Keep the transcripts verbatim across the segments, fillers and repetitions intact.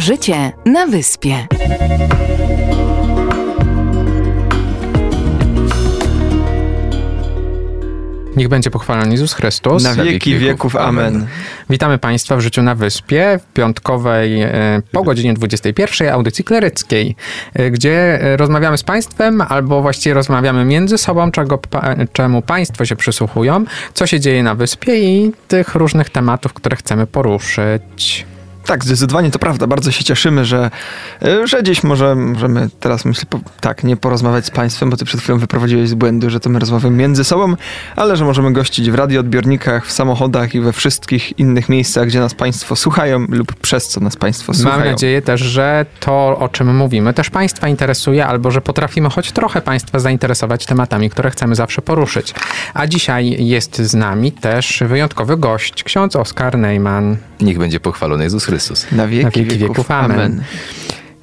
Życie na wyspie. Niech będzie pochwalony Jezus Chrystus. Na wieki, wieki wieków. Amen. Amen. Witamy Państwa w Życiu na Wyspie w piątkowej po godzinie dwudziestej pierwszej audycji kleryckiej, gdzie rozmawiamy z Państwem, albo właściwie rozmawiamy między sobą, czego, czemu Państwo się przysłuchują, co się dzieje na wyspie i tych różnych tematów, które chcemy poruszyć. Tak, zdecydowanie to prawda. Bardzo się cieszymy, że, że dziś może, możemy teraz, myślę, po, tak, nie porozmawiać z Państwem, bo Ty przed chwilą wyprowadziłeś z błędu, że to my rozmawiamy między sobą, ale że możemy gościć w radioodbiornikach, w samochodach i we wszystkich innych miejscach, gdzie nas Państwo słuchają lub przez co nas Państwo słuchają. Mam nadzieję też, że to, o czym mówimy, też Państwa interesuje, albo że potrafimy choć trochę Państwa zainteresować tematami, które chcemy zawsze poruszyć. A dzisiaj jest z nami też wyjątkowy gość, ksiądz Oskar Neyman. Niech będzie pochwalony Jezus Chrystus. Na wieki, Na wieki wieków. wieków. Amen. Amen.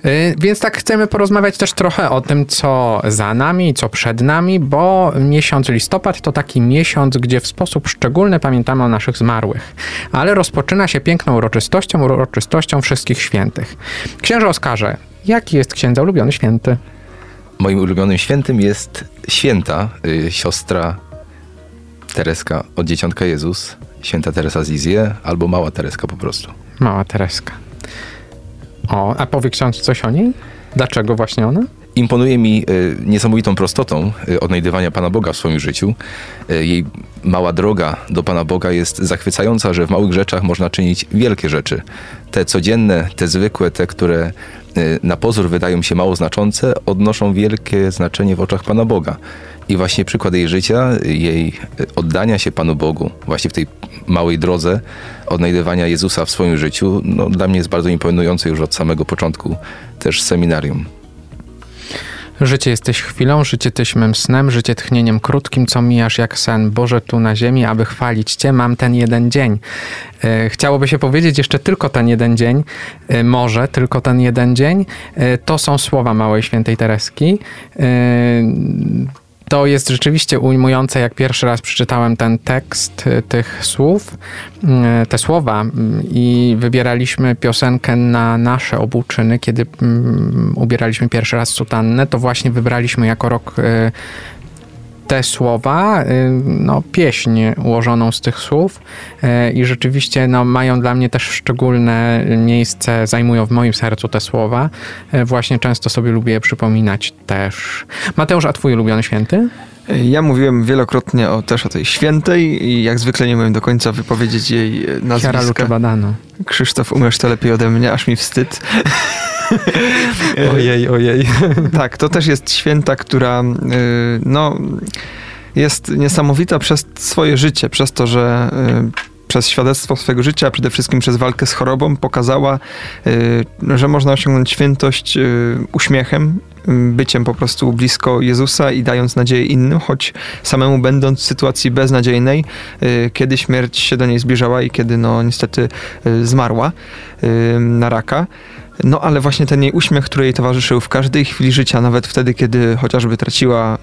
Y, więc tak chcemy porozmawiać też trochę o tym, co za nami, co przed nami, bo miesiąc listopad to taki miesiąc, gdzie w sposób szczególny pamiętamy o naszych zmarłych. Ale rozpoczyna się piękną uroczystością, uroczystością Wszystkich Świętych. Księże Oskarze, jaki jest księdza ulubiony święty? Moim ulubionym świętym jest święta y, siostra Tereska od Dzieciątka Jezus, święta Teresa z Izji, albo Mała Tereska po prostu. Mała Tereska. O, a powie ksiądz coś o niej? Dlaczego właśnie ona? Imponuje mi y, niesamowitą prostotą y, odnajdywania Pana Boga w swoim życiu. Y, jej mała droga do Pana Boga jest zachwycająca, że w małych rzeczach można czynić wielkie rzeczy. Te codzienne, te zwykłe, te, które y, na pozór wydają się mało znaczące, odnoszą wielkie znaczenie w oczach Pana Boga. I właśnie przykład jej życia, jej oddania się Panu Bogu, właśnie w tej małej drodze odnajdywania Jezusa w swoim życiu, no, dla mnie jest bardzo imponujące już od samego początku też seminarium. Życie jesteś chwilą, życie tyś mym snem, życie tchnieniem krótkim, co mijasz jak sen. Boże, tu na ziemi, aby chwalić Cię, mam ten jeden dzień. Chciałoby się powiedzieć jeszcze tylko ten jeden dzień, może tylko ten jeden dzień. To są słowa małej świętej Tereski. To jest rzeczywiście ujmujące, jak pierwszy raz przeczytałem ten tekst tych słów, te słowa i wybieraliśmy piosenkę na nasze obuczyny, kiedy ubieraliśmy pierwszy raz sutannę, to właśnie wybraliśmy jako rok te słowa, no pieśń ułożoną z tych słów i rzeczywiście no, mają dla mnie też szczególne miejsce, zajmują w moim sercu te słowa. Właśnie często sobie lubię je przypominać też. Mateusz, a twój ulubiony święty? Ja mówiłem wielokrotnie o, też o tej świętej i jak zwykle nie umiem do końca wypowiedzieć jej nazwiska. Chiara Luce Badano. Krzysztof, umiesz to lepiej ode mnie, aż mi wstyd. Ojej, ojej. Tak, to też jest święta, która no, jest niesamowita przez swoje życie, przez to, że przez świadectwo swojego życia, przede wszystkim przez walkę z chorobą pokazała, że można osiągnąć świętość uśmiechem, byciem po prostu blisko Jezusa i dając nadzieję innym, choć samemu będąc w sytuacji beznadziejnej, kiedy śmierć się do niej zbliżała i kiedy no niestety zmarła na raka. No ale właśnie ten jej uśmiech, który jej towarzyszył w każdej chwili życia, nawet wtedy, kiedy chociażby traciła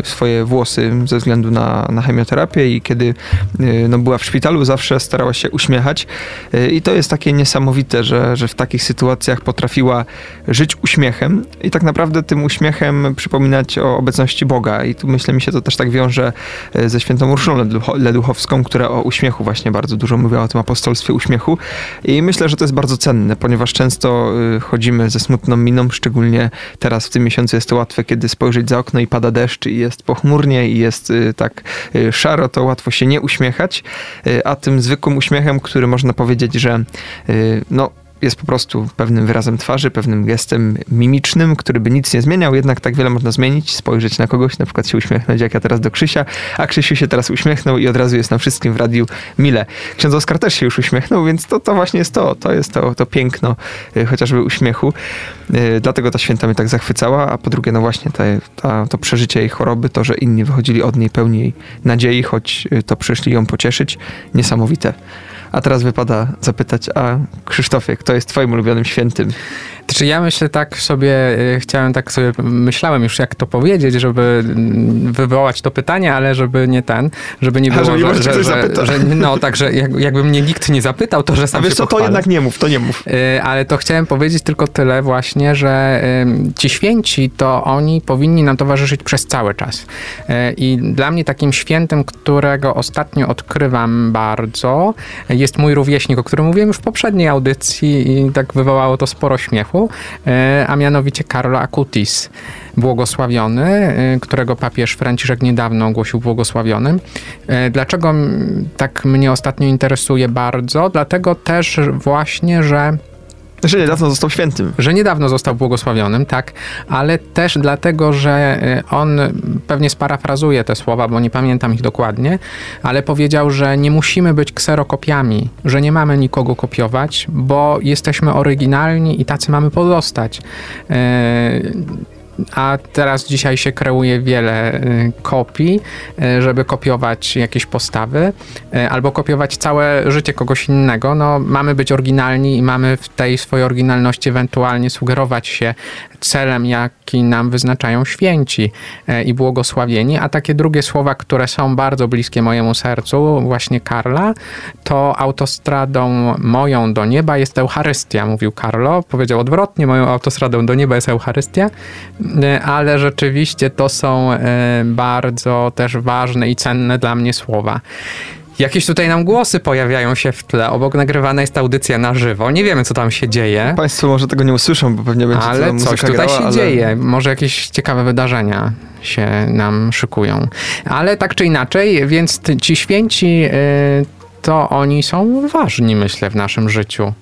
y, swoje włosy ze względu na, na chemioterapię i kiedy y, no, była w szpitalu, zawsze starała się uśmiechać. Y, I to jest takie niesamowite, że, że w takich sytuacjach potrafiła żyć uśmiechem i tak naprawdę tym uśmiechem przypominać o obecności Boga. I tu myślę, mi się to też tak wiąże ze świętą Urszulą Leduchowską, która o uśmiechu właśnie bardzo dużo mówiła, o tym apostolstwie uśmiechu. I myślę, że to jest bardzo cenne, ponieważ często chodzimy ze smutną miną, szczególnie teraz w tym miesiącu jest to łatwe, kiedy spojrzeć za okno i pada deszcz i jest pochmurnie i jest tak szaro, to łatwo się nie uśmiechać, a tym zwykłym uśmiechem, który można powiedzieć, że no jest po prostu pewnym wyrazem twarzy, pewnym gestem mimicznym, który by nic nie zmieniał, jednak tak wiele można zmienić, spojrzeć na kogoś, na przykład się uśmiechnąć, jak ja teraz do Krzysia, a Krzysiu się teraz uśmiechnął i od razu jest nam wszystkim w radiu mile. Ksiądz Oskar też się już uśmiechnął, więc to, to właśnie jest to, to jest to, to piękno chociażby uśmiechu. Dlatego ta święta mnie tak zachwycała, a po drugie no właśnie te, ta, to przeżycie jej choroby, to, że inni wychodzili od niej pełni nadziei, choć to przyszli ją pocieszyć, niesamowite. A teraz wypada zapytać, a Krzysztofie, kto jest twoim ulubionym świętym? Znaczy ja myślę tak sobie, chciałem tak sobie, myślałem już jak to powiedzieć, żeby wywołać to pytanie, ale żeby nie ten, żeby nie było, że, że, że, że, że no także jak, jakby mnie nikt nie zapytał, to że sam wiesz, się co, to jednak nie mów, to nie mów. Ale to chciałem powiedzieć tylko tyle właśnie, że ci święci, to oni powinni nam towarzyszyć przez cały czas. I dla mnie takim świętym, którego ostatnio odkrywam bardzo, jest mój rówieśnik, o którym mówiłem już w poprzedniej audycji i tak wywołało to sporo śmiechu, a mianowicie Carlo Acutis, błogosławiony, którego papież Franciszek niedawno ogłosił błogosławionym. Dlaczego tak mnie ostatnio interesuje bardzo? Dlatego też właśnie, że Że niedawno został świętym. Że niedawno został błogosławionym, tak, ale też dlatego, że on, pewnie sparafrazuje te słowa, bo nie pamiętam ich dokładnie, ale powiedział, że nie musimy być kserokopiami, że nie mamy nikogo kopiować, bo jesteśmy oryginalni i tacy mamy pozostać. Yy... A teraz dzisiaj się kreuje wiele kopii, żeby kopiować jakieś postawy albo kopiować całe życie kogoś innego. No, mamy być oryginalni i mamy w tej swojej oryginalności ewentualnie sugerować się celem, jaki nam wyznaczają święci i błogosławieni. A takie drugie słowa, które są bardzo bliskie mojemu sercu, właśnie Karla, to autostradą moją do nieba jest Eucharystia, mówił Carlo. Powiedział odwrotnie, moją autostradą do nieba jest Eucharystia. Ale rzeczywiście to są bardzo też ważne i cenne dla mnie słowa. Jakieś tutaj nam głosy pojawiają się w tle. Obok nagrywana jest audycja na żywo. Nie wiemy, co tam się dzieje. Państwo może tego nie usłyszą, bo pewnie będzie ale muzyka grała. Ale coś tutaj się ale... dzieje. Może jakieś ciekawe wydarzenia się nam szykują. Ale tak czy inaczej, więc ci święci, yy, to oni są ważni, myślę, w naszym życiu.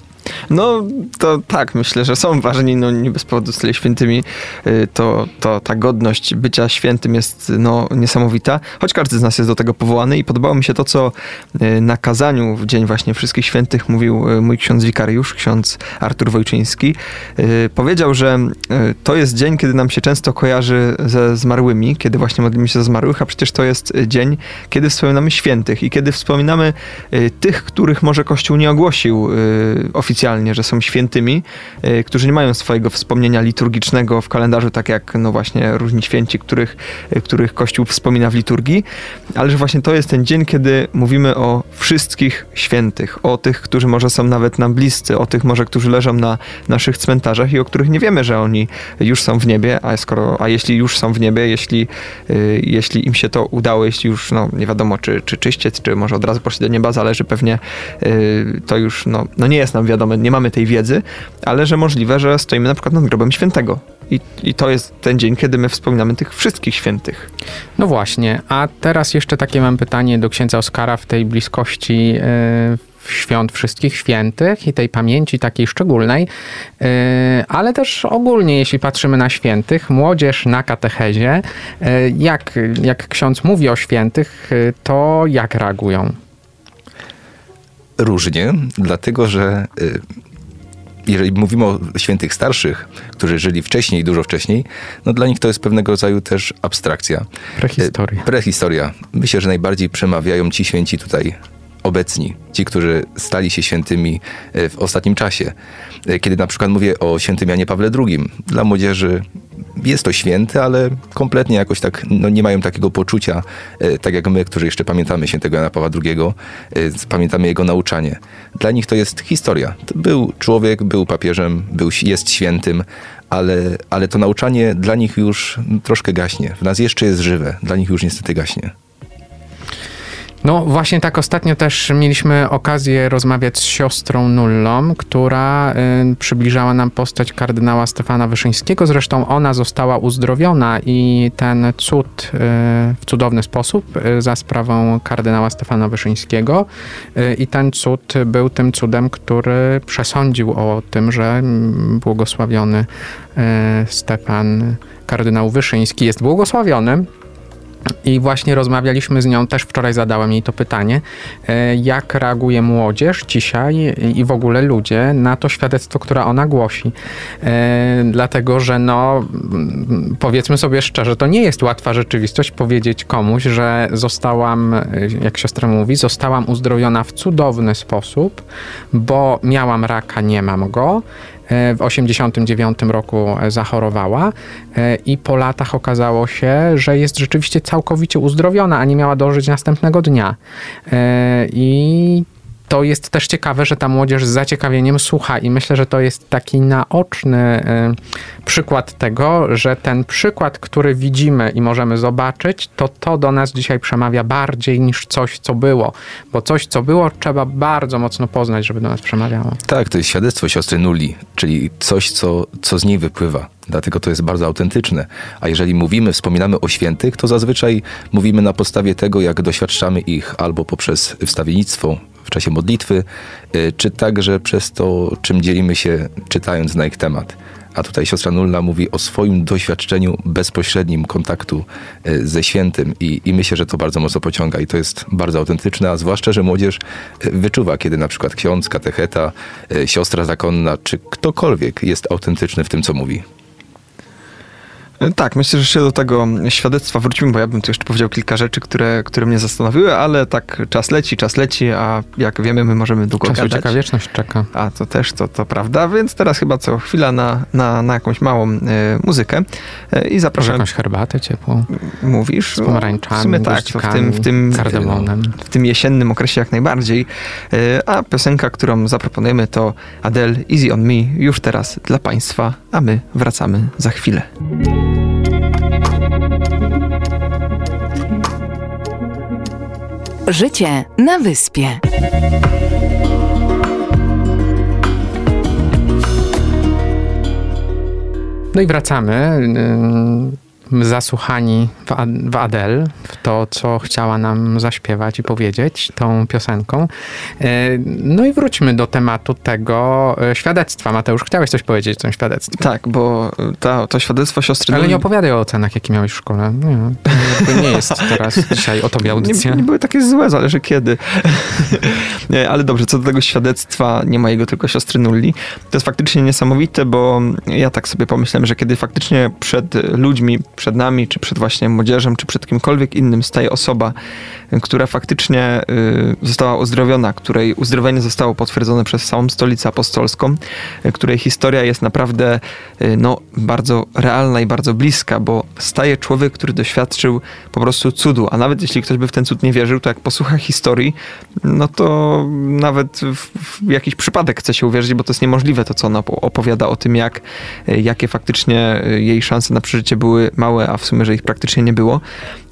No, to tak, myślę, że są ważni, no nie bez powodu zostali świętymi, to, to ta godność bycia świętym jest no, niesamowita, choć każdy z nas jest do tego powołany i podobało mi się to, co na kazaniu w dzień właśnie Wszystkich Świętych mówił mój ksiądz wikariusz, ksiądz Artur Wojczyński. Powiedział, że to jest dzień, kiedy nam się często kojarzy ze zmarłymi, kiedy właśnie modlimy się za zmarłych, a przecież to jest dzień, kiedy wspominamy świętych i kiedy wspominamy tych, których może Kościół nie ogłosił oficjalnie, oficjalnie, że są świętymi, y, którzy nie mają swojego wspomnienia liturgicznego w kalendarzu, tak jak no właśnie różni święci, których, y, których Kościół wspomina w liturgii, ale że właśnie to jest ten dzień, kiedy mówimy o wszystkich świętych, o tych, którzy może są nawet nam bliscy, o tych może, którzy leżą na naszych cmentarzach i o których nie wiemy, że oni już są w niebie, a, skoro, a jeśli już są w niebie, jeśli, y, jeśli im się to udało, jeśli już, no nie wiadomo, czy, czy czyściec, czy może od razu poszli do nieba, zależy pewnie, y, to już, no, no nie jest nam wiadomo, nie mamy tej wiedzy, ale że możliwe, że stoimy na przykład nad grobem świętego. I, I to jest ten dzień, kiedy my wspominamy tych wszystkich świętych. No właśnie, a teraz jeszcze takie mam pytanie do księdza Oskara w tej bliskości yy, świąt Wszystkich Świętych i tej pamięci takiej szczególnej, yy, ale też ogólnie, jeśli patrzymy na świętych, młodzież na katechezie, yy, jak, jak ksiądz mówi o świętych, yy, to jak reagują? Różnie, dlatego że jeżeli mówimy o świętych starszych, którzy żyli wcześniej, dużo wcześniej, no dla nich to jest pewnego rodzaju też abstrakcja. Prehistoria. Prehistoria. Myślę, że najbardziej przemawiają ci święci tutaj obecni, ci, którzy stali się świętymi w ostatnim czasie. Kiedy na przykład mówię o świętym Janie Pawle drugim, dla młodzieży jest to święty, ale kompletnie jakoś tak, no nie mają takiego poczucia, tak jak my, którzy jeszcze pamiętamy świętego Jana Pawła drugiego, pamiętamy jego nauczanie. Dla nich to jest historia. Był człowiek, był papieżem, był, jest świętym, ale, ale to nauczanie dla nich już troszkę gaśnie. W nas jeszcze jest żywe, dla nich już niestety gaśnie. No właśnie tak ostatnio też mieliśmy okazję rozmawiać z siostrą Nullą, która y, przybliżała nam postać kardynała Stefana Wyszyńskiego. Zresztą ona została uzdrowiona i ten cud y, w cudowny sposób y, za sprawą kardynała Stefana Wyszyńskiego. Y, I ten cud był tym cudem, który przesądził o tym, że błogosławiony y, Stefan, kardynał Wyszyński jest błogosławionym. I właśnie rozmawialiśmy z nią, też wczoraj zadałem jej to pytanie, jak reaguje młodzież dzisiaj i w ogóle ludzie na to świadectwo, które ona głosi. Dlatego, że no powiedzmy sobie szczerze, to nie jest łatwa rzeczywistość powiedzieć komuś, że zostałam, jak siostra mówi, zostałam uzdrowiona w cudowny sposób, bo miałam raka, nie mam go. w osiemdziesiątym dziewiątym roku zachorowała i po latach okazało się, że jest rzeczywiście całkowicie uzdrowiona, a nie miała dożyć następnego dnia. I to jest też ciekawe, że ta młodzież z zaciekawieniem słucha i myślę, że to jest taki naoczny przykład tego, że ten przykład, który widzimy i możemy zobaczyć, to to do nas dzisiaj przemawia bardziej niż coś, co było. Bo coś, co było, trzeba bardzo mocno poznać, żeby do nas przemawiało. Tak, to jest świadectwo siostry Nuli, czyli coś, co, co z niej wypływa. Dlatego to jest bardzo autentyczne. A jeżeli mówimy, wspominamy o świętych, to zazwyczaj mówimy na podstawie tego, jak doświadczamy ich albo poprzez wstawiennictwo, w czasie modlitwy, czy także przez to, czym dzielimy się, czytając na ich temat. A tutaj siostra Nulla mówi o swoim doświadczeniu bezpośrednim kontaktu ze świętym i, i myślę, że to bardzo mocno pociąga i to jest bardzo autentyczne, a zwłaszcza, że młodzież wyczuwa, kiedy na przykład ksiądz, katecheta, siostra zakonna, czy ktokolwiek jest autentyczny w tym, co mówi. Tak, myślę, że jeszcze do tego świadectwa wrócimy, bo ja bym tu jeszcze powiedział kilka rzeczy, które, które mnie zastanowiły, ale tak czas leci, czas leci, a jak wiemy, my możemy długo Czasu gadać. Czeka, wieczność czeka. A to też, to, to prawda, więc teraz chyba co chwila na, na, na jakąś małą y, muzykę y, i zapraszam. Jakąś herbatę ciepłą. Mówisz? Z pomarańczami, w sumie tak, to w tym, w tym, kardemonem. W tym jesiennym okresie jak najbardziej, y, a piosenka, którą zaproponujemy, to Adele, Easy on Me, już teraz dla Państwa, a my wracamy za chwilę. Życie na wyspie. No i wracamy. Zasłuchani w Adele, w to, co chciała nam zaśpiewać i powiedzieć tą piosenką. No i wróćmy do tematu tego świadectwa. Mateusz, chciałeś coś powiedzieć o tym świadectwie? Tak, bo ta, to świadectwo siostry... Ale nie opowiadaj o ocenach, jakie miałeś w szkole. Nie, nie jest teraz dzisiaj o tobie audycja. Nie, nie były takie złe, zależy kiedy. Nie, ale dobrze, co do tego świadectwa, nie ma jego, tylko siostry Nulli. To jest faktycznie niesamowite, bo ja tak sobie pomyślałem, że kiedy faktycznie przed ludźmi, przed nami, czy przed właśnie młodzieżą, czy przed kimkolwiek innym staje osoba, która faktycznie została uzdrowiona, której uzdrowienie zostało potwierdzone przez samą Stolicę Apostolską, której historia jest naprawdę no, bardzo realna i bardzo bliska, bo staje człowiek, który doświadczył po prostu cudu, a nawet jeśli ktoś by w ten cud nie wierzył, to jak posłucha historii, no to nawet w, w jakiś przypadek chce się uwierzyć, bo to jest niemożliwe to, co ona opowiada o tym, jak, jakie faktycznie jej szanse na przeżycie były małe, a w sumie, że ich praktycznie nie było.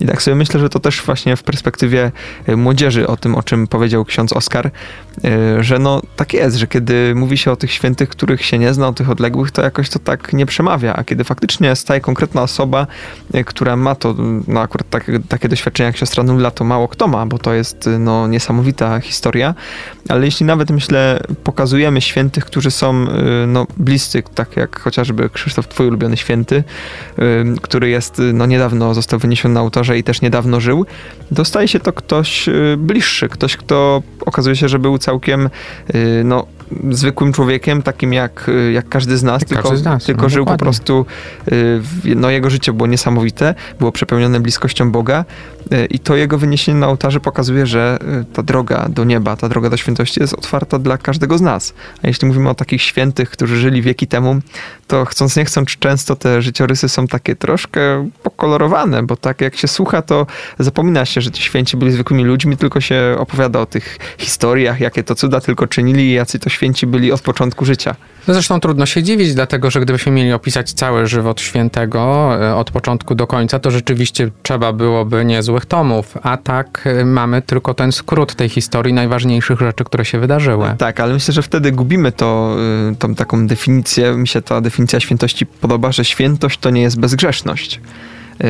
I tak sobie myślę, że to też właśnie w perspektywie młodzieży o tym, o czym powiedział ksiądz Oskar, że no tak jest, że kiedy mówi się o tych świętych, których się nie zna, o tych odległych, to jakoś to tak nie przemawia, a kiedy faktycznie staje konkretna osoba, która ma to, no akurat tak, takie doświadczenia jak siostra Nulla, to mało kto ma, bo to jest no niesamowita historia, ale jeśli nawet myślę, pokazujemy świętych, którzy są no bliscy, tak jak chociażby Krzysztof, twój ulubiony święty, który jest, no niedawno został wyniesiony na ołtarze i też niedawno żył, dostaje się to ktoś bliższy, ktoś, kto okazuje się, że był całkiem, no, zwykłym człowiekiem, takim jak, jak każdy z nas, jak tylko, z nas, tylko no, żył dokładnie. Po prostu, no jego życie było niesamowite, było przepełnione bliskością Boga i to jego wyniesienie na ołtarze pokazuje, że ta droga do nieba, ta droga do świętości jest otwarta dla każdego z nas. A jeśli mówimy o takich świętych, którzy żyli wieki temu, to chcąc nie chcąc, często te życiorysy są takie troszkę pokolorowane, bo tak jak się słucha, to zapomina się, że ci święci byli zwykłymi ludźmi, tylko się opowiada o tych historiach, jakie to cuda tylko czynili i jacy to święci byli od początku życia. No zresztą trudno się dziwić, dlatego że gdybyśmy mieli opisać cały żywot świętego od początku do końca, to rzeczywiście trzeba byłoby niezłych tomów, a tak mamy tylko ten skrót tej historii najważniejszych rzeczy, które się wydarzyły. Tak, ale myślę, że wtedy gubimy to, tą taką definicję. Mi się ta definicja świętości podoba, że świętość to nie jest bezgrzeszność.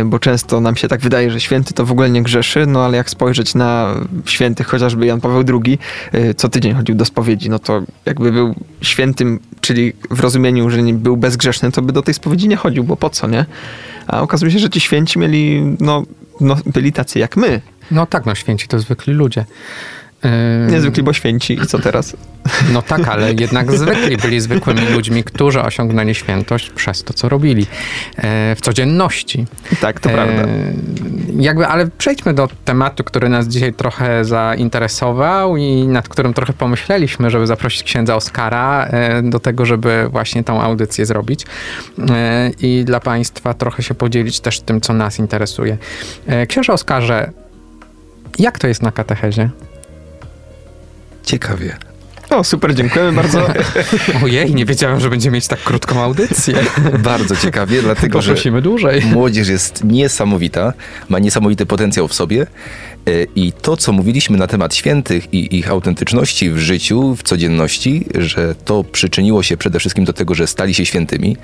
Bo często nam się tak wydaje, że święty to w ogóle nie grzeszy, no ale jak spojrzeć na świętych, chociażby Jan Paweł drugi, co tydzień chodził do spowiedzi, no to jakby był świętym, czyli w rozumieniu, że nie był bezgrzeszny, to by do tej spowiedzi nie chodził, bo po co, nie? A okazuje się, że ci święci mieli, no, no byli tacy jak my. No tak, no święci to zwykli ludzie. Niezwykli, bo święci i co teraz? No tak, ale jednak zwykli byli zwykłymi ludźmi, którzy osiągnęli świętość przez to, co robili w codzienności. Tak, to e, prawda. Jakby, ale przejdźmy do tematu, który nas dzisiaj trochę zainteresował i nad którym trochę pomyśleliśmy, żeby zaprosić księdza Oskara do tego, żeby właśnie tą audycję zrobić i dla Państwa trochę się podzielić też tym, co nas interesuje. Księże Oskarze, jak to jest na katechezie? Ciekawie. O, super, dziękujemy bardzo. Ojej, nie wiedziałem, że będziemy mieć tak krótką audycję. Bardzo ciekawie, dlatego Poprosimy że dłużej. Młodzież jest niesamowita, ma niesamowity potencjał w sobie i to, co mówiliśmy na temat świętych i ich autentyczności w życiu, w codzienności, że to przyczyniło się przede wszystkim do tego, że stali się świętymi.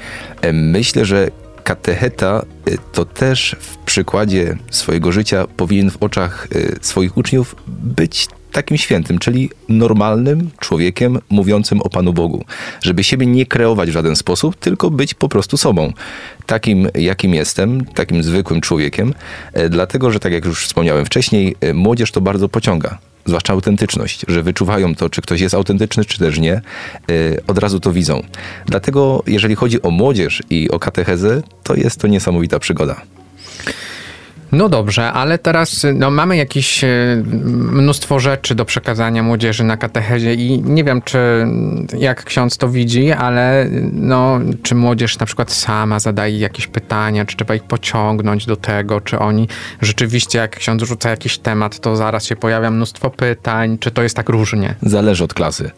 Myślę, że katecheta to też w przykładzie swojego życia powinien w oczach swoich uczniów być takim świętym, czyli normalnym człowiekiem mówiącym o Panu Bogu. Żeby siebie nie kreować w żaden sposób, tylko być po prostu sobą. Takim, jakim jestem, takim zwykłym człowiekiem, dlatego, że tak jak już wspomniałem wcześniej, młodzież to bardzo pociąga. Zwłaszcza autentyczność, że wyczuwają to, czy ktoś jest autentyczny, czy też nie, yy, od razu to widzą. Dlatego, jeżeli chodzi o młodzież i o katechezę, to jest to niesamowita przygoda. No dobrze, ale teraz no, mamy jakieś mnóstwo rzeczy do przekazania młodzieży na katechezie i nie wiem, czy jak ksiądz to widzi, ale no, czy młodzież na przykład sama zadaje jakieś pytania, czy trzeba ich pociągnąć do tego, czy oni rzeczywiście, jak ksiądz rzuca jakiś temat, to zaraz się pojawia mnóstwo pytań, czy to jest tak różnie? Zależy od klasy.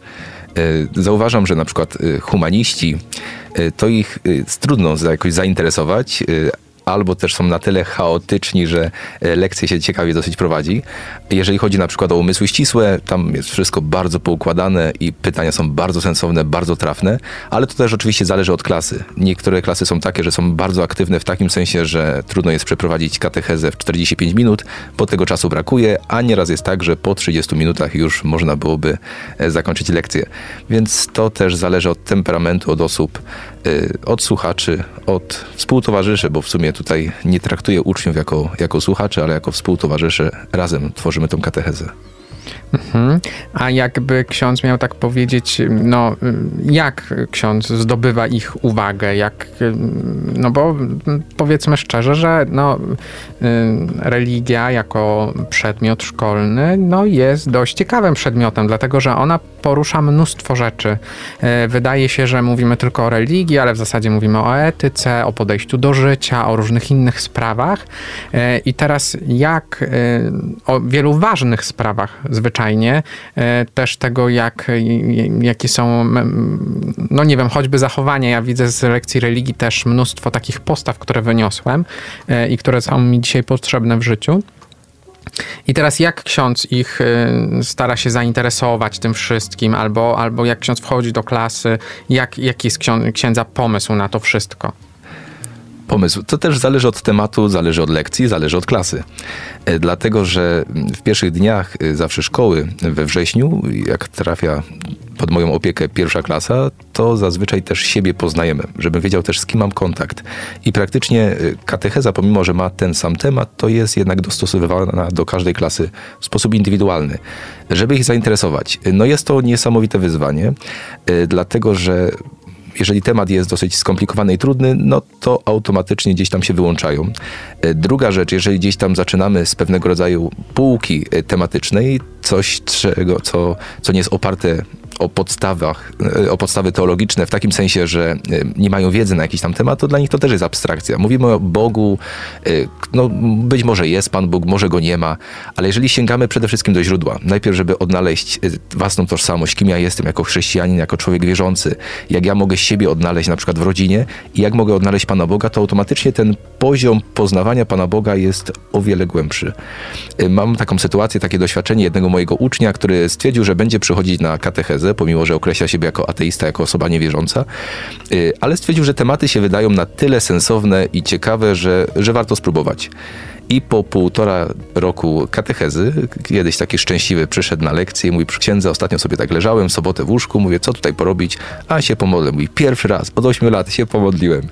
Zauważam, że na przykład humaniści, to ich trudno jakoś zainteresować, albo też są na tyle chaotyczni, że lekcje się ciekawie dosyć prowadzi. Jeżeli chodzi na przykład o umysły ścisłe, tam jest wszystko bardzo poukładane i pytania są bardzo sensowne, bardzo trafne, ale to też oczywiście zależy od klasy. Niektóre klasy są takie, że są bardzo aktywne w takim sensie, że trudno jest przeprowadzić katechezę w czterdzieści pięć minut, bo tego czasu brakuje, a nieraz jest tak, że po trzydziestu minutach już można byłoby zakończyć lekcję. Więc to też zależy od temperamentu, od osób, od słuchaczy, od współtowarzyszy, bo w sumie tutaj nie traktuję uczniów jako, jako słuchaczy, ale jako współtowarzyszy razem tworzymy tą katechezę. Mhm. A jakby ksiądz miał tak powiedzieć, no jak ksiądz zdobywa ich uwagę, jak, no bo powiedzmy szczerze, że no, religia jako przedmiot szkolny no, jest dość ciekawym przedmiotem, dlatego że ona porusza mnóstwo rzeczy. Wydaje się, że mówimy tylko o religii, ale w zasadzie mówimy o etyce, o podejściu do życia, o różnych innych sprawach i teraz jak o wielu ważnych sprawach zwyczajnie, też tego jak, jakie są, no nie wiem, choćby zachowania. Ja widzę z lekcji religii też mnóstwo takich postaw, które wyniosłem i które są mi dzisiaj potrzebne w życiu. I teraz jak ksiądz ich stara się zainteresować tym wszystkim, albo, albo jak ksiądz wchodzi do klasy, jak, jaki jest księdza pomysł na to wszystko? Pomysł. To też zależy od tematu, zależy od lekcji, zależy od klasy. Dlatego, że w pierwszych dniach zawsze szkoły we wrześniu, jak trafia pod moją opiekę pierwsza klasa, to zazwyczaj też siebie poznajemy, żebym wiedział też, z kim mam kontakt. I praktycznie katecheza, pomimo że ma ten sam temat, to jest jednak dostosowywana do każdej klasy w sposób indywidualny, żeby ich zainteresować. No jest to niesamowite wyzwanie, dlatego, że jeżeli temat jest dosyć skomplikowany i trudny, no to automatycznie gdzieś tam się wyłączają. Druga rzecz, jeżeli gdzieś tam zaczynamy z pewnego rodzaju półki tematycznej, coś, czego, co, co nie jest oparte o podstawach, o podstawy teologiczne, w takim sensie, że nie mają wiedzy na jakiś tam temat, to dla nich to też jest abstrakcja. Mówimy o Bogu, no być może jest Pan Bóg, może Go nie ma, ale jeżeli sięgamy przede wszystkim do źródła, najpierw żeby odnaleźć własną tożsamość, kim ja jestem jako chrześcijanin, jako człowiek wierzący, jak ja mogę siebie odnaleźć na przykład w rodzinie i jak mogę odnaleźć Pana Boga, to automatycznie ten poziom poznawania Pana Boga jest o wiele głębszy. Mam taką sytuację, takie doświadczenie jednego mojego ucznia, który stwierdził, że będzie przychodzić na katechezę, pomimo że określa siebie jako ateista, jako osoba niewierząca, ale stwierdził, że tematy się wydają na tyle sensowne i ciekawe, że, że warto spróbować. I po półtora roku katechezy, kiedyś taki szczęśliwy przyszedł na lekcję i mówi: księdze, ostatnio sobie tak leżałem w sobotę w łóżku, mówię, co tutaj porobić, a się pomodlę. Mówi, pierwszy raz od ośmiu lat się pomodliłem.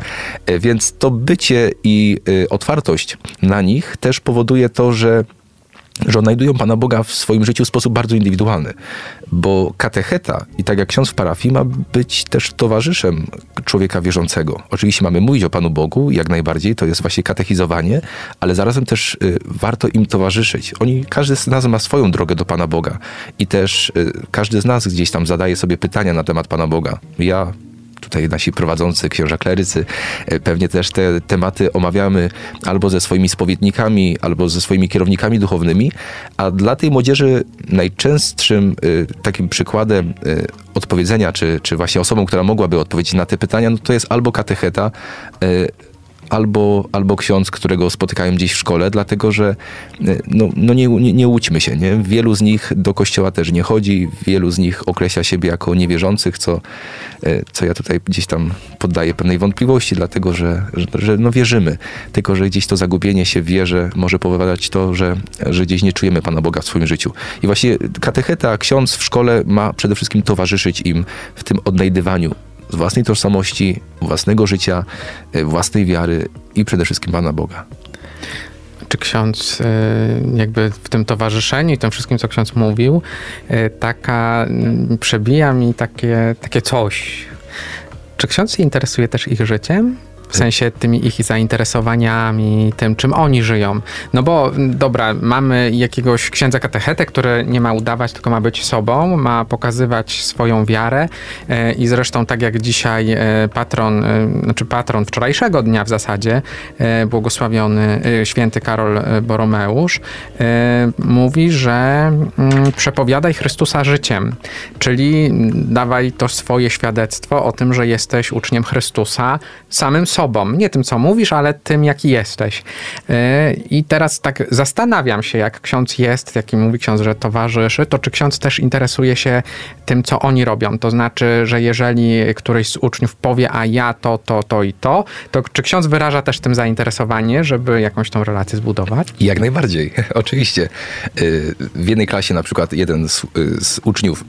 Więc to bycie i otwartość na nich też powoduje to, że że odnajdują Pana Boga w swoim życiu w sposób bardzo indywidualny, bo katecheta i tak jak ksiądz w parafii ma być też towarzyszem człowieka wierzącego. Oczywiście mamy mówić o Panu Bogu, jak najbardziej, to jest właśnie katechizowanie, ale zarazem też y, warto im towarzyszyć. Oni, każdy z nas ma swoją drogę do Pana Boga i też y, każdy z nas gdzieś tam zadaje sobie pytania na temat Pana Boga. Ja... Tutaj nasi prowadzący, księża klerycy, pewnie też te tematy omawiamy albo ze swoimi spowiednikami, albo ze swoimi kierownikami duchownymi, a dla tej młodzieży najczęstszym y, takim przykładem y, odpowiedzenia, czy, czy właśnie osobą, która mogłaby odpowiedzieć na te pytania, no to jest albo katecheta, y, Albo, albo ksiądz, którego spotykałem gdzieś w szkole, dlatego że no, no nie, nie, nie łudźmy się, nie? Wielu z nich do kościoła też nie chodzi, wielu z nich określa siebie jako niewierzących, co, co ja tutaj gdzieś tam poddaję pewnej wątpliwości, dlatego że, że no wierzymy, tylko że gdzieś to zagubienie się w wierze może powodować to, że, że gdzieś nie czujemy Pana Boga w swoim życiu. I właśnie katecheta, ksiądz w szkole ma przede wszystkim towarzyszyć im w tym odnajdywaniu z własnej tożsamości, własnego życia, własnej wiary i przede wszystkim Pana Boga. Czy ksiądz jakby w tym towarzyszeniu i tym wszystkim, co ksiądz mówił, taka przebija mi takie, takie coś. Czy ksiądz się interesuje też ich życiem? W sensie tymi ich zainteresowaniami, tym, czym oni żyją. No bo dobra, mamy jakiegoś księdza katechetę, który nie ma udawać, tylko ma być sobą, ma pokazywać swoją wiarę i zresztą tak jak dzisiaj patron, znaczy patron wczorajszego dnia w zasadzie, błogosławiony święty Karol Boromeusz, mówi, że przepowiadaj Chrystusa życiem, czyli dawaj to swoje świadectwo o tym, że jesteś uczniem Chrystusa samym sobą. Sobą. Nie tym, co mówisz, ale tym, jaki jesteś. Yy, I teraz tak zastanawiam się, jak ksiądz jest, jaki mówi ksiądz, że towarzyszy, to czy ksiądz też interesuje się tym, co oni robią? To znaczy, że jeżeli któryś z uczniów powie, a ja to, to, to i to, to czy ksiądz wyraża też tym zainteresowanie, żeby jakąś tą relację zbudować? Jak najbardziej, oczywiście. Yy, w jednej klasie na przykład jeden z, yy, z uczniów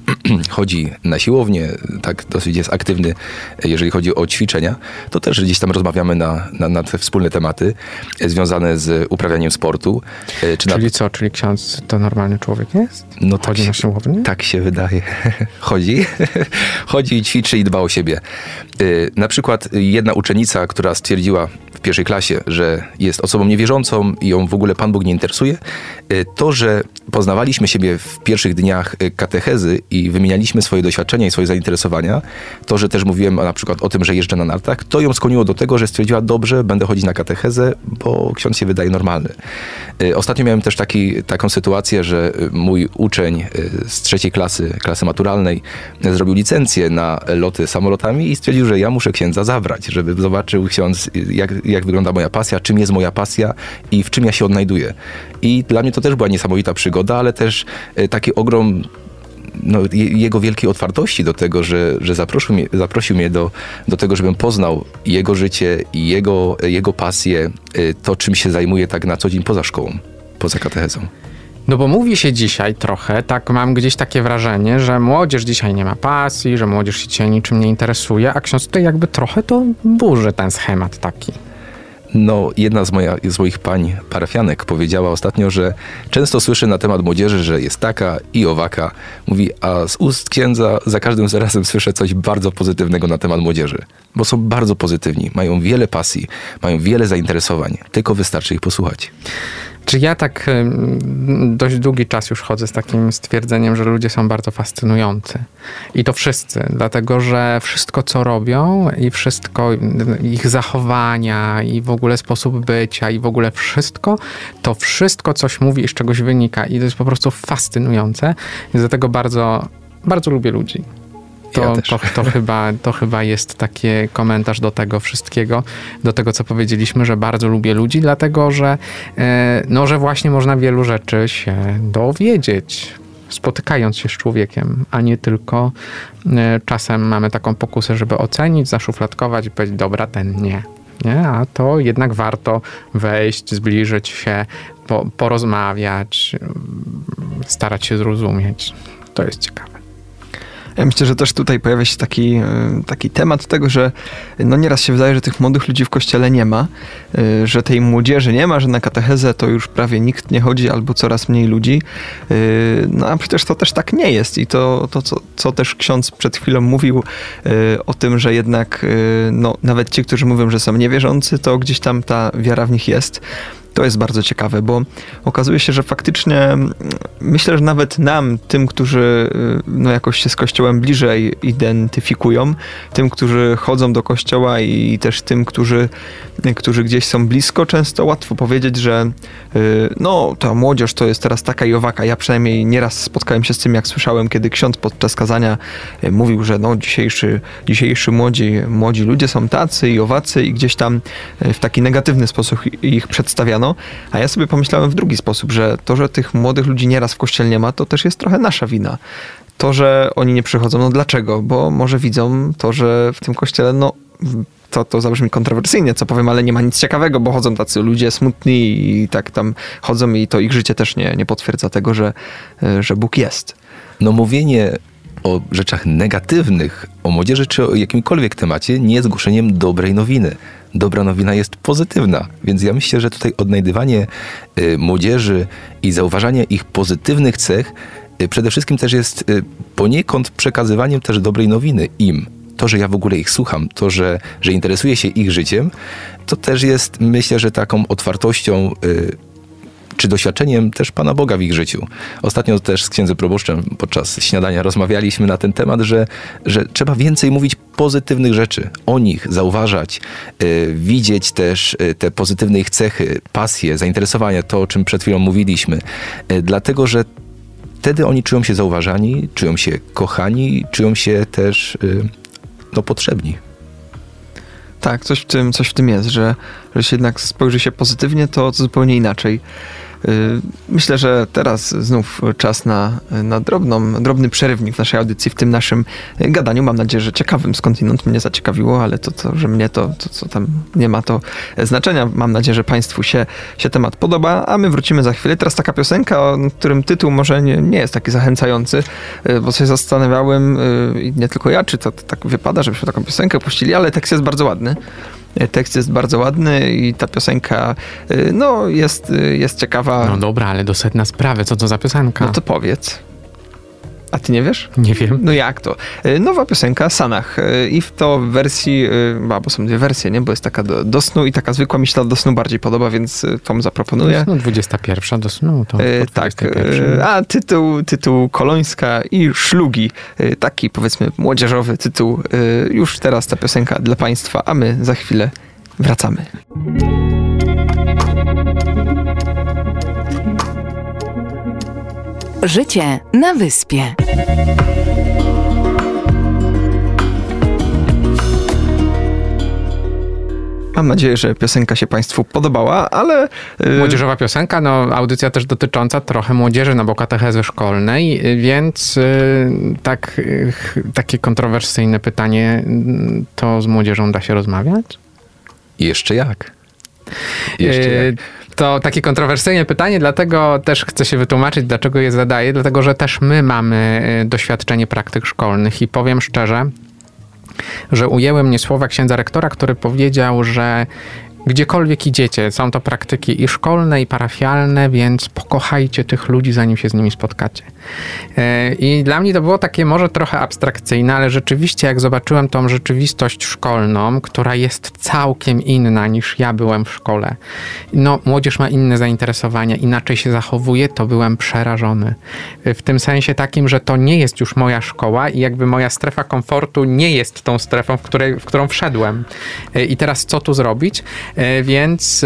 chodzi na siłownię, tak dosyć jest aktywny, jeżeli chodzi o ćwiczenia, to też gdzieś tam rozmawiamy na, na, na te wspólne tematy związane z uprawianiem sportu. Czy Czyli na... co? Czyli ksiądz to normalny człowiek jest? No Chodzi tak, na siłownię? Tak się wydaje. Chodzi. Chodzi i ćwiczy i dba o siebie. Na przykład jedna uczennica, która stwierdziła w pierwszej klasie, że jest osobą niewierzącą i ją w ogóle Pan Bóg nie interesuje, to, że poznawaliśmy siebie w pierwszych dniach katechezy i wymienialiśmy swoje doświadczenia i swoje zainteresowania, to, że też mówiłem na przykład o tym, że jeżdżę na nartach, to ją skłoniło do tego, że stwierdziła, dobrze, będę chodzić na katechezę, bo ksiądz się wydaje normalny. Ostatnio miałem też taki, taką sytuację, że mój uczeń z trzeciej klasy, klasy maturalnej, zrobił licencję na loty samolotami i stwierdził, że ja muszę księdza zabrać, żeby zobaczył ksiądz, jak, jak wygląda moja pasja, czym jest moja pasja i w czym ja się odnajduję. I dla mnie to też była niesamowita przygoda, ale też taki ogrom No, jego wielkiej otwartości do tego, że, że zaprosił mnie, zaprosił mnie do, do tego, żebym poznał jego życie, jego, jego pasję, to czym się zajmuje tak na co dzień poza szkołą, poza katechezą. No bo mówi się dzisiaj trochę, tak mam gdzieś takie wrażenie, że młodzież dzisiaj nie ma pasji, że młodzież się dzisiaj niczym nie interesuje, a ksiądz tutaj jakby trochę to burzy ten schemat taki. No, jedna z, moja, z moich pań parafianek powiedziała ostatnio, że często słyszy na temat młodzieży, że jest taka i owaka. Mówi, a z ust księdza za każdym razem słyszę coś bardzo pozytywnego na temat młodzieży. Bo są bardzo pozytywni, mają wiele pasji, mają wiele zainteresowań. Tylko wystarczy ich posłuchać. Czy ja tak dość długi czas już chodzę z takim stwierdzeniem, że ludzie są bardzo fascynujący. I to wszyscy. Dlatego, że wszystko, co robią i wszystko, ich zachowania i w ogóle sposób bycia i w ogóle wszystko, to wszystko coś mówi i z czegoś wynika. I to jest po prostu fascynujące. I dlatego bardzo, bardzo lubię ludzi. To, ja to, to, chyba, to chyba jest taki komentarz do tego wszystkiego, do tego, co powiedzieliśmy, że bardzo lubię ludzi, dlatego, że, no, że właśnie można wielu rzeczy się dowiedzieć, spotykając się z człowiekiem, a nie tylko czasem mamy taką pokusę, żeby ocenić, zaszufladkować i powiedzieć, dobra, ten nie. nie? A to jednak warto wejść, zbliżyć się, po, porozmawiać, starać się zrozumieć. To jest ciekawe. Ja myślę, że też tutaj pojawia się taki, taki temat tego, że no nieraz się wydaje, że tych młodych ludzi w kościele nie ma, że tej młodzieży nie ma, że na katechezę to już prawie nikt nie chodzi albo coraz mniej ludzi. No a przecież to też tak nie jest i to, to co, co też ksiądz przed chwilą mówił o tym, że jednak no, nawet ci, którzy mówią, że są niewierzący, to gdzieś tam ta wiara w nich jest. To jest bardzo ciekawe, bo okazuje się, że faktycznie myślę, że nawet nam, tym, którzy no, jakoś się z Kościołem bliżej identyfikują, tym, którzy chodzą do Kościoła i też tym, którzy, którzy gdzieś są blisko, często łatwo powiedzieć, że no ta młodzież to jest teraz taka i owaka. Ja przynajmniej nieraz spotkałem się z tym, jak słyszałem, kiedy ksiądz podczas kazania mówił, że no dzisiejszy, dzisiejszy młodzi, młodzi ludzie są tacy i owacy i gdzieś tam w taki negatywny sposób ich przedstawiano. A ja sobie pomyślałem w drugi sposób, że to, że tych młodych ludzi nieraz w kościele nie ma, to też jest trochę nasza wina. To, że oni nie przychodzą, no dlaczego? Bo może widzą to, że w tym kościele, no to, to zabrzmi kontrowersyjnie, co powiem, ale nie ma nic ciekawego, bo chodzą tacy ludzie smutni i tak tam chodzą i to ich życie też nie, nie potwierdza tego, że, że Bóg jest. No mówienie o rzeczach negatywnych, o młodzieży czy o jakimkolwiek temacie nie jest głoszeniem dobrej nowiny. Dobra nowina jest pozytywna, więc ja myślę, że tutaj odnajdywanie y, młodzieży i zauważanie ich pozytywnych cech y, przede wszystkim też jest y, poniekąd przekazywaniem też dobrej nowiny im. To, że ja w ogóle ich słucham, to, że, że interesuję się ich życiem, to też jest, myślę, że taką otwartością y, czy doświadczeniem też Pana Boga w ich życiu. Ostatnio też z księdzem proboszczem podczas śniadania rozmawialiśmy na ten temat, że, że trzeba więcej mówić pozytywnych rzeczy, o nich zauważać, y, widzieć też y, te pozytywne ich cechy, pasje, zainteresowania, to o czym przed chwilą mówiliśmy. Y, dlatego, że wtedy oni czują się zauważani, czują się kochani, czują się też y, no, potrzebni. Tak, coś w tym, coś w tym jest, że, że się jednak spojrzy się pozytywnie, to zupełnie inaczej. Myślę, że teraz znów czas na, na drobną, drobny przerywnik naszej audycji w tym naszym gadaniu. Mam nadzieję, że ciekawym, skądinąd mnie zaciekawiło, ale to, to że mnie to, to, co tam nie ma, to znaczenia. Mam nadzieję, że Państwu się, się temat podoba, a my wrócimy za chwilę. Teraz taka piosenka, o którym tytuł może nie, nie jest taki zachęcający, bo się zastanawiałem, i nie tylko ja, czy to, to tak wypada, żebyśmy taką piosenkę puścili, ale tekst jest bardzo ładny. Tekst jest bardzo ładny i ta piosenka no, jest, jest ciekawa. No dobra, ale do sedna sprawy. Co to za piosenka? No to powiedz. A ty nie wiesz? Nie wiem. No jak to? Nowa piosenka Sanach i w to wersji, a, bo są dwie wersje, nie? Bo jest taka do, do snu i taka zwykła, mi się ta do snu bardziej podoba, więc tą zaproponuję. No dwudziesta pierwsza do snu, to e, tak. A tytuł, tytuł Kolońska i Szlugi, taki powiedzmy młodzieżowy tytuł. Już teraz ta piosenka dla Państwa, a my za chwilę wracamy. Życie na wyspie. Mam nadzieję, że piosenka się Państwu podobała, ale... Młodzieżowa piosenka, no audycja też dotycząca trochę młodzieży, no bo katechezy szkolnej, więc tak, takie kontrowersyjne pytanie, to z młodzieżą da się rozmawiać? Jeszcze jak. Jeszcze jak. To takie kontrowersyjne pytanie, dlatego też chcę się wytłumaczyć, dlaczego je zadaję, dlatego że też my mamy doświadczenie praktyk szkolnych i powiem szczerze, że ujęły mnie słowa księdza rektora, który powiedział, że gdziekolwiek idziecie, są to praktyki i szkolne, i parafialne, więc pokochajcie tych ludzi, zanim się z nimi spotkacie. I dla mnie to było takie może trochę abstrakcyjne, ale rzeczywiście jak zobaczyłem tą rzeczywistość szkolną, która jest całkiem inna niż ja byłem w szkole. No, młodzież ma inne zainteresowania, inaczej się zachowuje, to byłem przerażony. W tym sensie takim, że to nie jest już moja szkoła i jakby moja strefa komfortu nie jest tą strefą, w, której, w którą wszedłem. I teraz co tu zrobić? Więc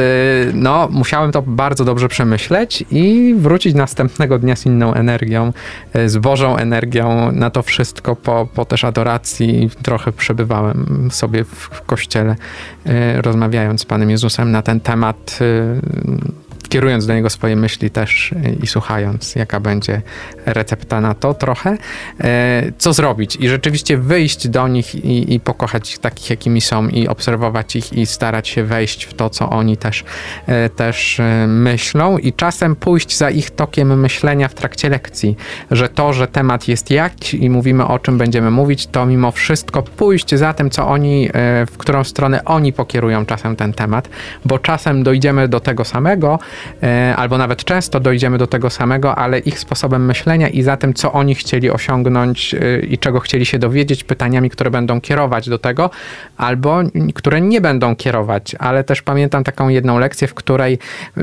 no, musiałem to bardzo dobrze przemyśleć i wrócić następnego dnia z inną energią, z Bożą energią na to wszystko, po, po też adoracji. Trochę przebywałem sobie w kościele, rozmawiając z Panem Jezusem na ten temat kierując do niego swoje myśli też i słuchając, jaka będzie recepta na to trochę, co zrobić i rzeczywiście wyjść do nich i, i pokochać ich takich, jakimi są i obserwować ich i starać się wejść w to, co oni też, też myślą i czasem pójść za ich tokiem myślenia w trakcie lekcji, że to, że temat jest jakiś i mówimy o czym będziemy mówić, to mimo wszystko pójść za tym, co oni, w którą stronę oni pokierują czasem ten temat, bo czasem dojdziemy do tego samego, albo nawet często dojdziemy do tego samego, ale ich sposobem myślenia i za tym, co oni chcieli osiągnąć i czego chcieli się dowiedzieć, pytaniami, które będą kierować do tego, albo które nie będą kierować, ale też pamiętam taką jedną lekcję, w której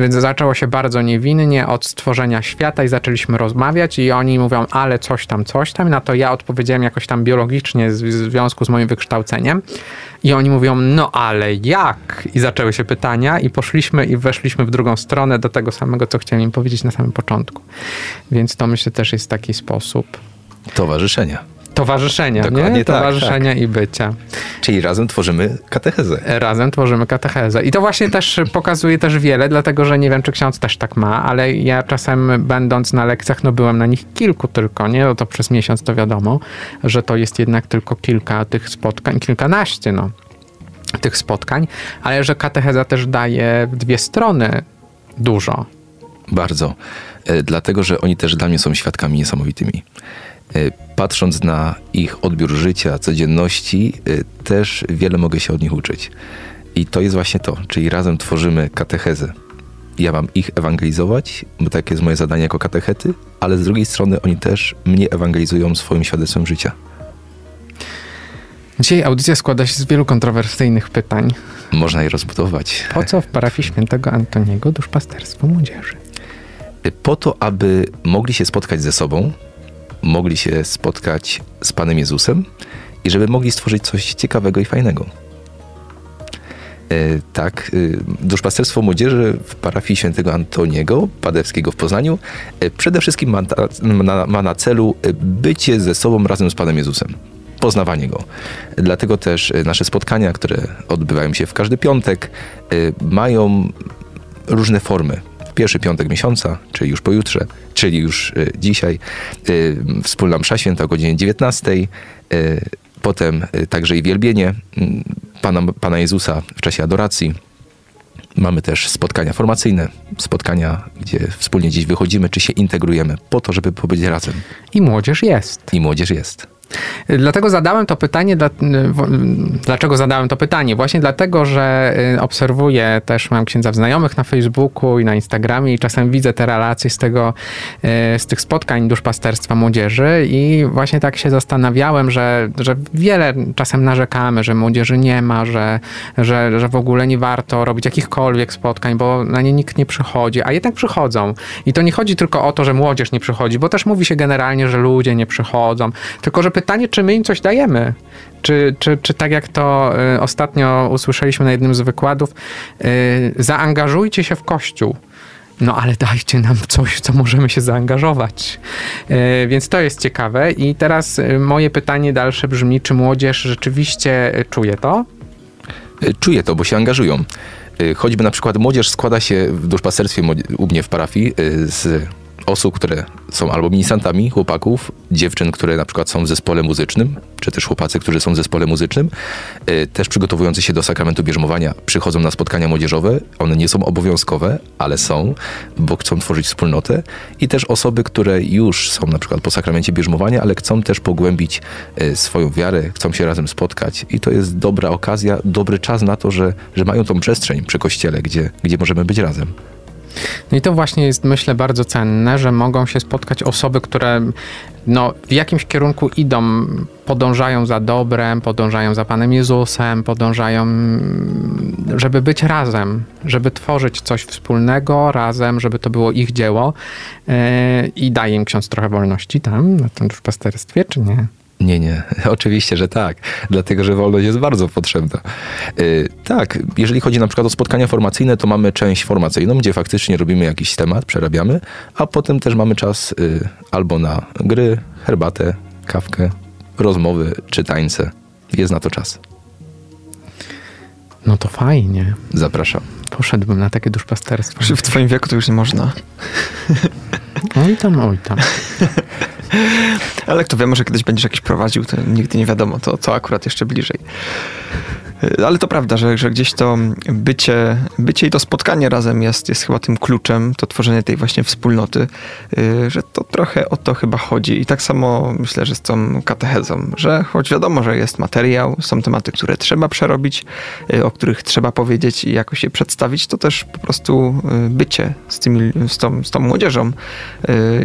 zaczęło się bardzo niewinnie od stworzenia świata i zaczęliśmy rozmawiać i oni mówią, ale coś tam, coś tam, na to ja odpowiedziałem jakoś tam biologicznie w związku z moim wykształceniem i oni mówią, no ale jak? I zaczęły się pytania i poszliśmy i weszliśmy w drugą stronę do tego samego, co chciałem im powiedzieć na samym początku. Więc to myślę też jest taki sposób towarzyszenia. Towarzyszenia, Dokładnie nie? Tak, towarzyszenia tak. I bycia. Czyli razem tworzymy katechezę. Razem tworzymy katechezę. I to właśnie też pokazuje też wiele, dlatego że nie wiem, czy ksiądz też tak ma, ale ja czasem będąc na lekcjach, no byłem na nich kilku tylko, nie? No to przez miesiąc to wiadomo, że to jest jednak tylko kilka tych spotkań, kilkanaście, no, tych spotkań, ale że katecheza też daje w dwie strony dużo. Bardzo. Dlatego, że oni też dla mnie są świadkami niesamowitymi. Patrząc na ich odbiór życia, codzienności, też wiele mogę się od nich uczyć. I to jest właśnie to, czyli razem tworzymy katechezę. Ja mam ich ewangelizować, bo takie jest moje zadanie jako katechety, ale z drugiej strony oni też mnie ewangelizują swoim świadectwem życia. Dzisiaj audycja składa się z wielu kontrowersyjnych pytań. Można je rozbudować. Po co w parafii św. Antoniego duszpasterstwo młodzieży? Po to, aby mogli się spotkać ze sobą, mogli się spotkać z Panem Jezusem i żeby mogli stworzyć coś ciekawego i fajnego. Yy, tak, yy, duszpasterstwo młodzieży w parafii św. Antoniego Padewskiego w Poznaniu yy, przede wszystkim ma, ta, ma, ma na celu bycie ze sobą razem z Panem Jezusem. Poznawanie Go. Dlatego też nasze spotkania, które odbywają się w każdy piątek, yy, mają różne formy. Pierwszy piątek miesiąca, czyli już pojutrze, czyli już y, dzisiaj, y, wspólna msza święta o godzinie dziewiętnastej, y, potem y, także i wielbienie y, Pana, Pana Jezusa w czasie adoracji. Mamy też spotkania formacyjne, spotkania, gdzie wspólnie gdzieś wychodzimy, czy się integrujemy, po to, żeby być razem. I młodzież jest. I młodzież jest. Dlatego zadałem to pytanie, dlaczego zadałem to pytanie? Właśnie dlatego, że obserwuję też, mam księdza znajomych na Facebooku i na Instagramie i czasem widzę te relacje z tego, z tych spotkań duszpasterstwa młodzieży i właśnie tak się zastanawiałem, że, że wiele czasem narzekamy, że młodzieży nie ma, że, że, że w ogóle nie warto robić jakichkolwiek spotkań, bo na nie nikt nie przychodzi, a jednak przychodzą. I to nie chodzi tylko o to, że młodzież nie przychodzi, bo też mówi się generalnie, że ludzie nie przychodzą, tylko że pytanie, czy my im coś dajemy? Czy, czy, czy tak jak to ostatnio usłyszeliśmy na jednym z wykładów, yy, zaangażujcie się w Kościół. No ale dajcie nam coś, w co możemy się zaangażować. Yy, więc to jest ciekawe. I teraz moje pytanie dalsze brzmi, czy młodzież rzeczywiście czuje to? Czuje to, bo się angażują. Choćby na przykład młodzież składa się w duszpasterstwie u mnie w parafii z osób, które są albo ministrantami, chłopaków, dziewczyn, które na przykład są w zespole muzycznym, czy też chłopacy, którzy są w zespole muzycznym, y, też przygotowujący się do sakramentu bierzmowania, przychodzą na spotkania młodzieżowe. One nie są obowiązkowe, ale są, bo chcą tworzyć wspólnotę. I też osoby, które już są na przykład po sakramencie bierzmowania, ale chcą też pogłębić y, swoją wiarę, chcą się razem spotkać. I to jest dobra okazja, dobry czas na to, że, że mają tą przestrzeń przy kościele, gdzie, gdzie możemy być razem. No i to właśnie jest, myślę, bardzo cenne, że mogą się spotkać osoby, które no, w jakimś kierunku idą, podążają za dobrem, podążają za Panem Jezusem, podążają, żeby być razem, żeby tworzyć coś wspólnego razem, żeby to było ich dzieło. Yy, I daje im ksiądz trochę wolności tam, na tym duszpasterstwie, czy nie? Nie, nie. Oczywiście, że tak. Dlatego, że wolność jest bardzo potrzebna. Yy, tak, jeżeli chodzi na przykład o spotkania formacyjne, to mamy część formacyjną, gdzie faktycznie robimy jakiś temat, przerabiamy, a potem też mamy czas yy, albo na gry, herbatę, kawkę, rozmowy czy tańce. Jest na to czas. No to fajnie. Zapraszam. poszedłbym na takie duszpasterstwo. Czy w twoim wieku to już nie można? Oj tam, oj tam. Ale kto wie, może kiedyś będziesz jakiś prowadził, to nigdy nie wiadomo, to, to akurat jeszcze bliżej. Ale to prawda, że, że gdzieś to bycie, bycie i to spotkanie razem jest, jest chyba tym kluczem, to tworzenie tej właśnie wspólnoty, że to trochę o to chyba chodzi. I tak samo myślę, że z tą katechezą, że choć wiadomo, że jest materiał, są tematy, które trzeba przerobić, o których trzeba powiedzieć i jakoś je przedstawić, to też po prostu bycie z, tymi, z, tą, z tą młodzieżą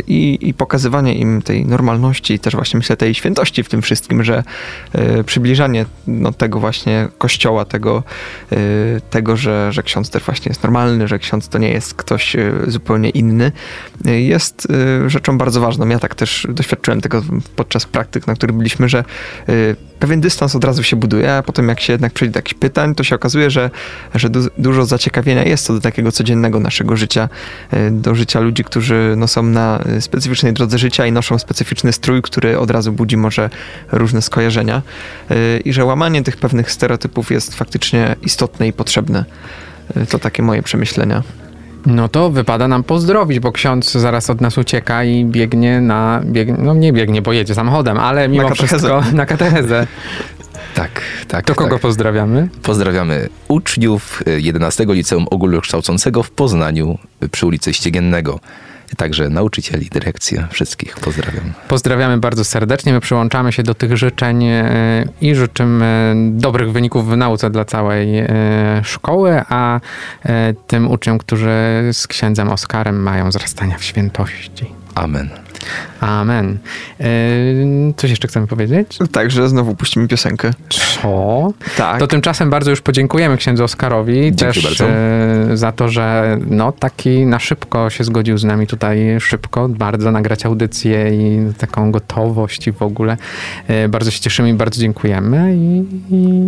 i, i pokazywanie im tej normalności i też właśnie myślę tej świętości w tym wszystkim, że przybliżanie no, tego właśnie Kościoła, tego, tego że, że ksiądz też właśnie jest normalny, że ksiądz to nie jest ktoś zupełnie inny, jest rzeczą bardzo ważną. Ja tak też doświadczyłem tego podczas praktyk, na których byliśmy, że pewien dystans od razu się buduje, a potem jak się jednak przejdzie do jakichś pytań, to się okazuje, że, że du- dużo zaciekawienia jest co do takiego codziennego naszego życia, do życia ludzi, którzy no, są na specyficznej drodze życia i noszą specyficzny strój, który od razu budzi może różne skojarzenia i że łamanie tych pewnych stereotypów jest faktycznie istotne i potrzebne. To takie moje przemyślenia. No to wypada nam pozdrowić, bo ksiądz zaraz od nas ucieka i biegnie na... Biegnie, no nie biegnie, bo jedzie samochodem, ale mimo na wszystko na katechezę. Tak, tak. To kogo tak. pozdrawiamy? Pozdrawiamy uczniów jedenastego Liceum Ogólnokształcącego w Poznaniu przy ulicy Ściegiennego. Także nauczycieli, dyrekcję, wszystkich pozdrawiam. Pozdrawiamy bardzo serdecznie. My przyłączamy się do tych życzeń i życzymy dobrych wyników w nauce dla całej szkoły, a tym uczniom, którzy z księdzem Oskarem mają wzrastania w świętości. Amen. Amen. Coś jeszcze chcemy powiedzieć? Także znowu puścimy piosenkę. Co? Tak. To tymczasem bardzo już podziękujemy księdzu Oskarowi. Dzięki też bardzo. Za to, że no taki na szybko się zgodził z nami tutaj szybko, bardzo nagrać audycję i taką gotowość i w ogóle. Bardzo się cieszymy i bardzo dziękujemy. I, i...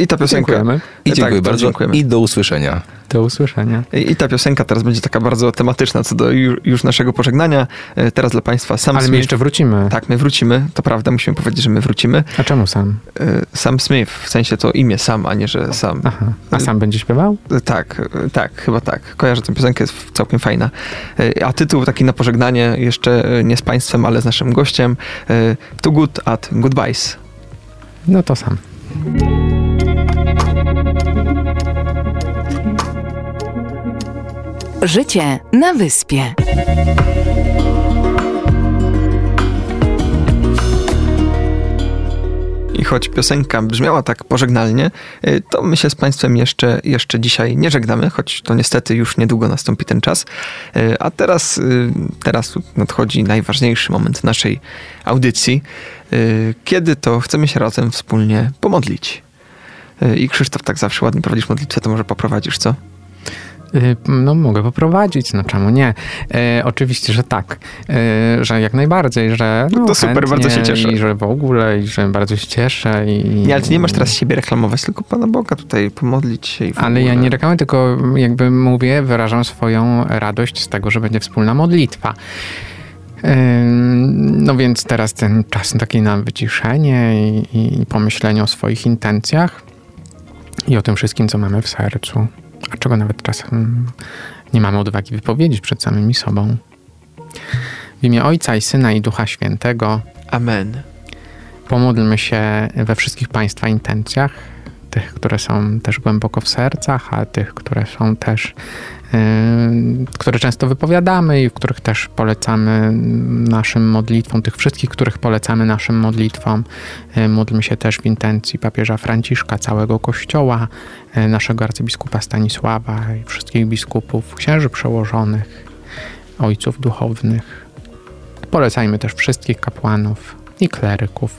I ta piosenka. Dziękujemy. I dziękuję tak, bardzo. Dziękujemy. I do usłyszenia. Do usłyszenia. I, I ta piosenka teraz będzie taka bardzo tematyczna co do ju, już naszego pożegnania. Teraz dla Państwa Sam Ale Smith. Ale my jeszcze wrócimy. Tak, my wrócimy. To prawda, musimy powiedzieć, że my wrócimy. A czemu Sam? Sam Smith, w sensie to imię Sam, a nie, że Sam. Aha. A Sam będzie śpiewał? Tak, tak, chyba tak. Kojarzę tę piosenkę, jest całkiem fajna. A tytuł taki na pożegnanie jeszcze nie z Państwem, ale z naszym gościem. To good at goodbyes. No to Sam. Życie na wyspie. I choć piosenka brzmiała tak pożegnalnie, to my się z Państwem jeszcze, jeszcze dzisiaj nie żegnamy, choć to niestety już niedługo nastąpi ten czas. A teraz, teraz nadchodzi najważniejszy moment naszej audycji, kiedy to chcemy się razem wspólnie pomodlić. I Krzysztof, tak zawsze ładnie prowadzisz modlitwę, to może poprowadzisz, co? No mogę poprowadzić, no czemu nie? E, oczywiście, że tak, e, że jak najbardziej, że no, to super, bardzo się cieszę. I że w ogóle, i że bardzo się cieszę. I, nie, ale ty nie masz teraz siebie reklamować, tylko Pana Boga tutaj pomodlić się. I w ale ogóle. Ja nie reklamuję, tylko jakby mówię, wyrażam swoją radość z tego, że będzie wspólna modlitwa. No więc teraz ten czas taki na wyciszenie i, i pomyślenie o swoich intencjach i o tym wszystkim, co mamy w sercu, a czego nawet czasem nie mamy odwagi wypowiedzieć przed samymi sobą. W imię Ojca i Syna i Ducha Świętego. Amen. Pomódlmy się we wszystkich Państwa intencjach, tych, które są też głęboko w sercach, a tych, które są też, yy, które często wypowiadamy i których też polecamy naszym modlitwom, tych wszystkich, których polecamy naszym modlitwom. Yy, módlmy się też w intencji papieża Franciszka, całego Kościoła, yy, naszego arcybiskupa Stanisława i wszystkich biskupów, księży przełożonych, ojców duchownych. Polecajmy też wszystkich kapłanów i kleryków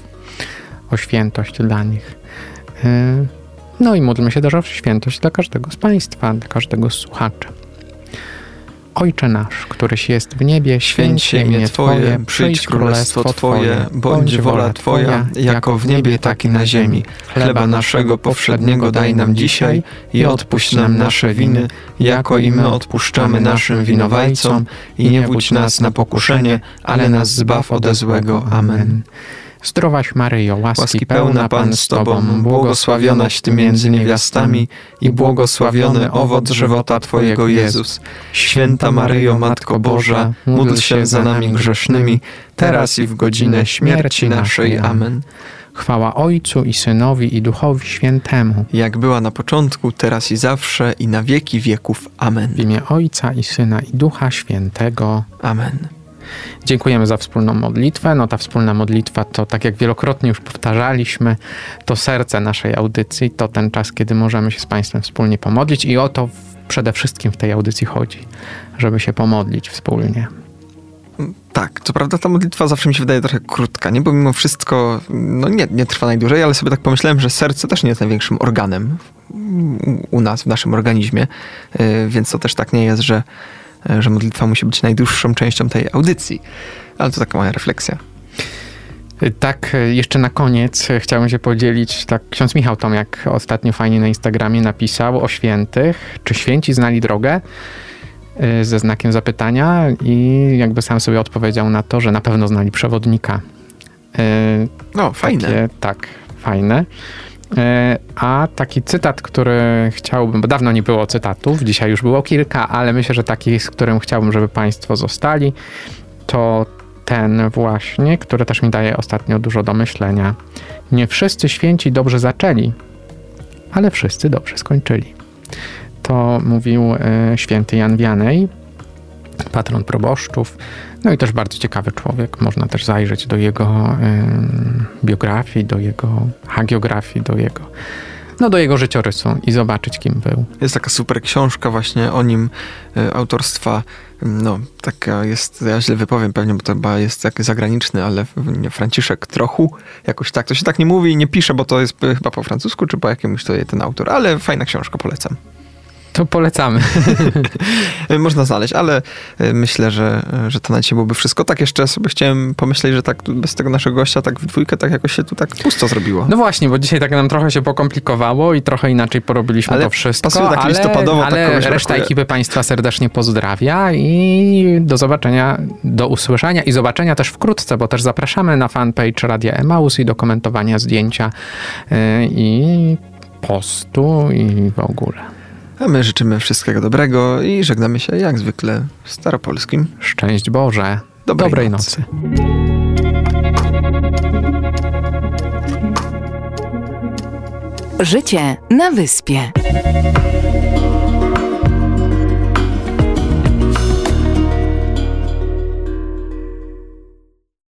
o świętość dla nich. Yy. No i módlmy się też o świętość dla każdego z Państwa, dla każdego z słuchaczy. Ojcze nasz, któryś jest w niebie, święć się imię Twoje, przyjdź królestwo Twoje, bądź wola Twoja, jako w niebie, tak i na ziemi. Chleba naszego powszedniego daj nam dzisiaj i odpuść nam nasze winy, jako i my odpuszczamy naszym winowajcom i nie wódź nas na pokuszenie, ale nas zbaw ode złego. Amen. Zdrowaś Maryjo, łaski, łaski pełna, Pan z Tobą, błogosławionaś Ty między niewiastami i błogosławiony owoc żywota Twojego, Jezus. Święta Maryjo, Matko Boża, módl się za nami grzesznymi, teraz i w godzinę śmierci naszej. Amen. Chwała Ojcu i Synowi i Duchowi Świętemu. Jak była na początku, teraz i zawsze i na wieki wieków. Amen. W imię Ojca i Syna i Ducha Świętego. Amen. Dziękujemy za wspólną modlitwę. No ta wspólna modlitwa to, tak jak wielokrotnie już powtarzaliśmy, to serce naszej audycji, to ten czas, kiedy możemy się z Państwem wspólnie pomodlić i o to przede wszystkim w tej audycji chodzi, żeby się pomodlić wspólnie. Tak, co prawda ta modlitwa zawsze mi się wydaje trochę krótka, nie? Bo mimo wszystko no nie, nie trwa najdłużej, ale sobie tak pomyślałem, że serce też nie jest największym organem u nas, w naszym organizmie, więc to też tak nie jest, że że modlitwa musi być najdłuższą częścią tej audycji. Ale to taka moja refleksja. Tak, jeszcze na koniec chciałem się podzielić, tak ksiądz Michał Tomiak ostatnio fajnie na Instagramie napisał o świętych. Czy święci znali drogę? Ze znakiem zapytania i jakby sam sobie odpowiedział na to, że na pewno znali przewodnika. No, fajne. Takie, tak, fajne. A taki cytat, który chciałbym, bo dawno nie było cytatów, dzisiaj już było kilka, ale myślę, że taki, z którym chciałbym, żeby Państwo zostali, to ten właśnie, który też mi daje ostatnio dużo do myślenia. Nie wszyscy święci dobrze zaczęli, ale wszyscy dobrze skończyli. To mówił święty Jan Vianney, patron proboszczów, no i też bardzo ciekawy człowiek. Można też zajrzeć do jego y, biografii, do jego hagiografii, do jego, no, do jego życiorysu i zobaczyć, kim był. Jest taka super książka właśnie o nim, y, autorstwa, no taka jest, ja źle wypowiem pewnie, bo to chyba jest taki zagraniczny, ale nie, Franciszek trochu, jakoś tak. To się tak nie mówi i nie pisze, bo to jest chyba po francusku, czy po jakimś to jest ten autor, ale fajna książka, polecam. To polecamy. Można znaleźć, ale myślę, że, że to na dzisiaj byłoby wszystko. Tak jeszcze sobie chciałem pomyśleć, że tak bez tego naszego gościa tak w dwójkę tak jakoś się tu tak pusto zrobiło. No właśnie, bo dzisiaj tak nam trochę się pokomplikowało i trochę inaczej porobiliśmy ale to wszystko. Pasuje tak ale, listopadowo. Ale tak reszta brakuje. Ekipy Państwa serdecznie pozdrawia i do zobaczenia, do usłyszenia i zobaczenia też wkrótce, bo też zapraszamy na fanpage Radia Emaus i do komentowania zdjęcia yy, i postu i w ogóle. A my życzymy wszystkiego dobrego i żegnamy się jak zwykle w staropolskim. Szczęść Boże. Dobrej, Dobrej nocy. nocy. Życie na wyspie.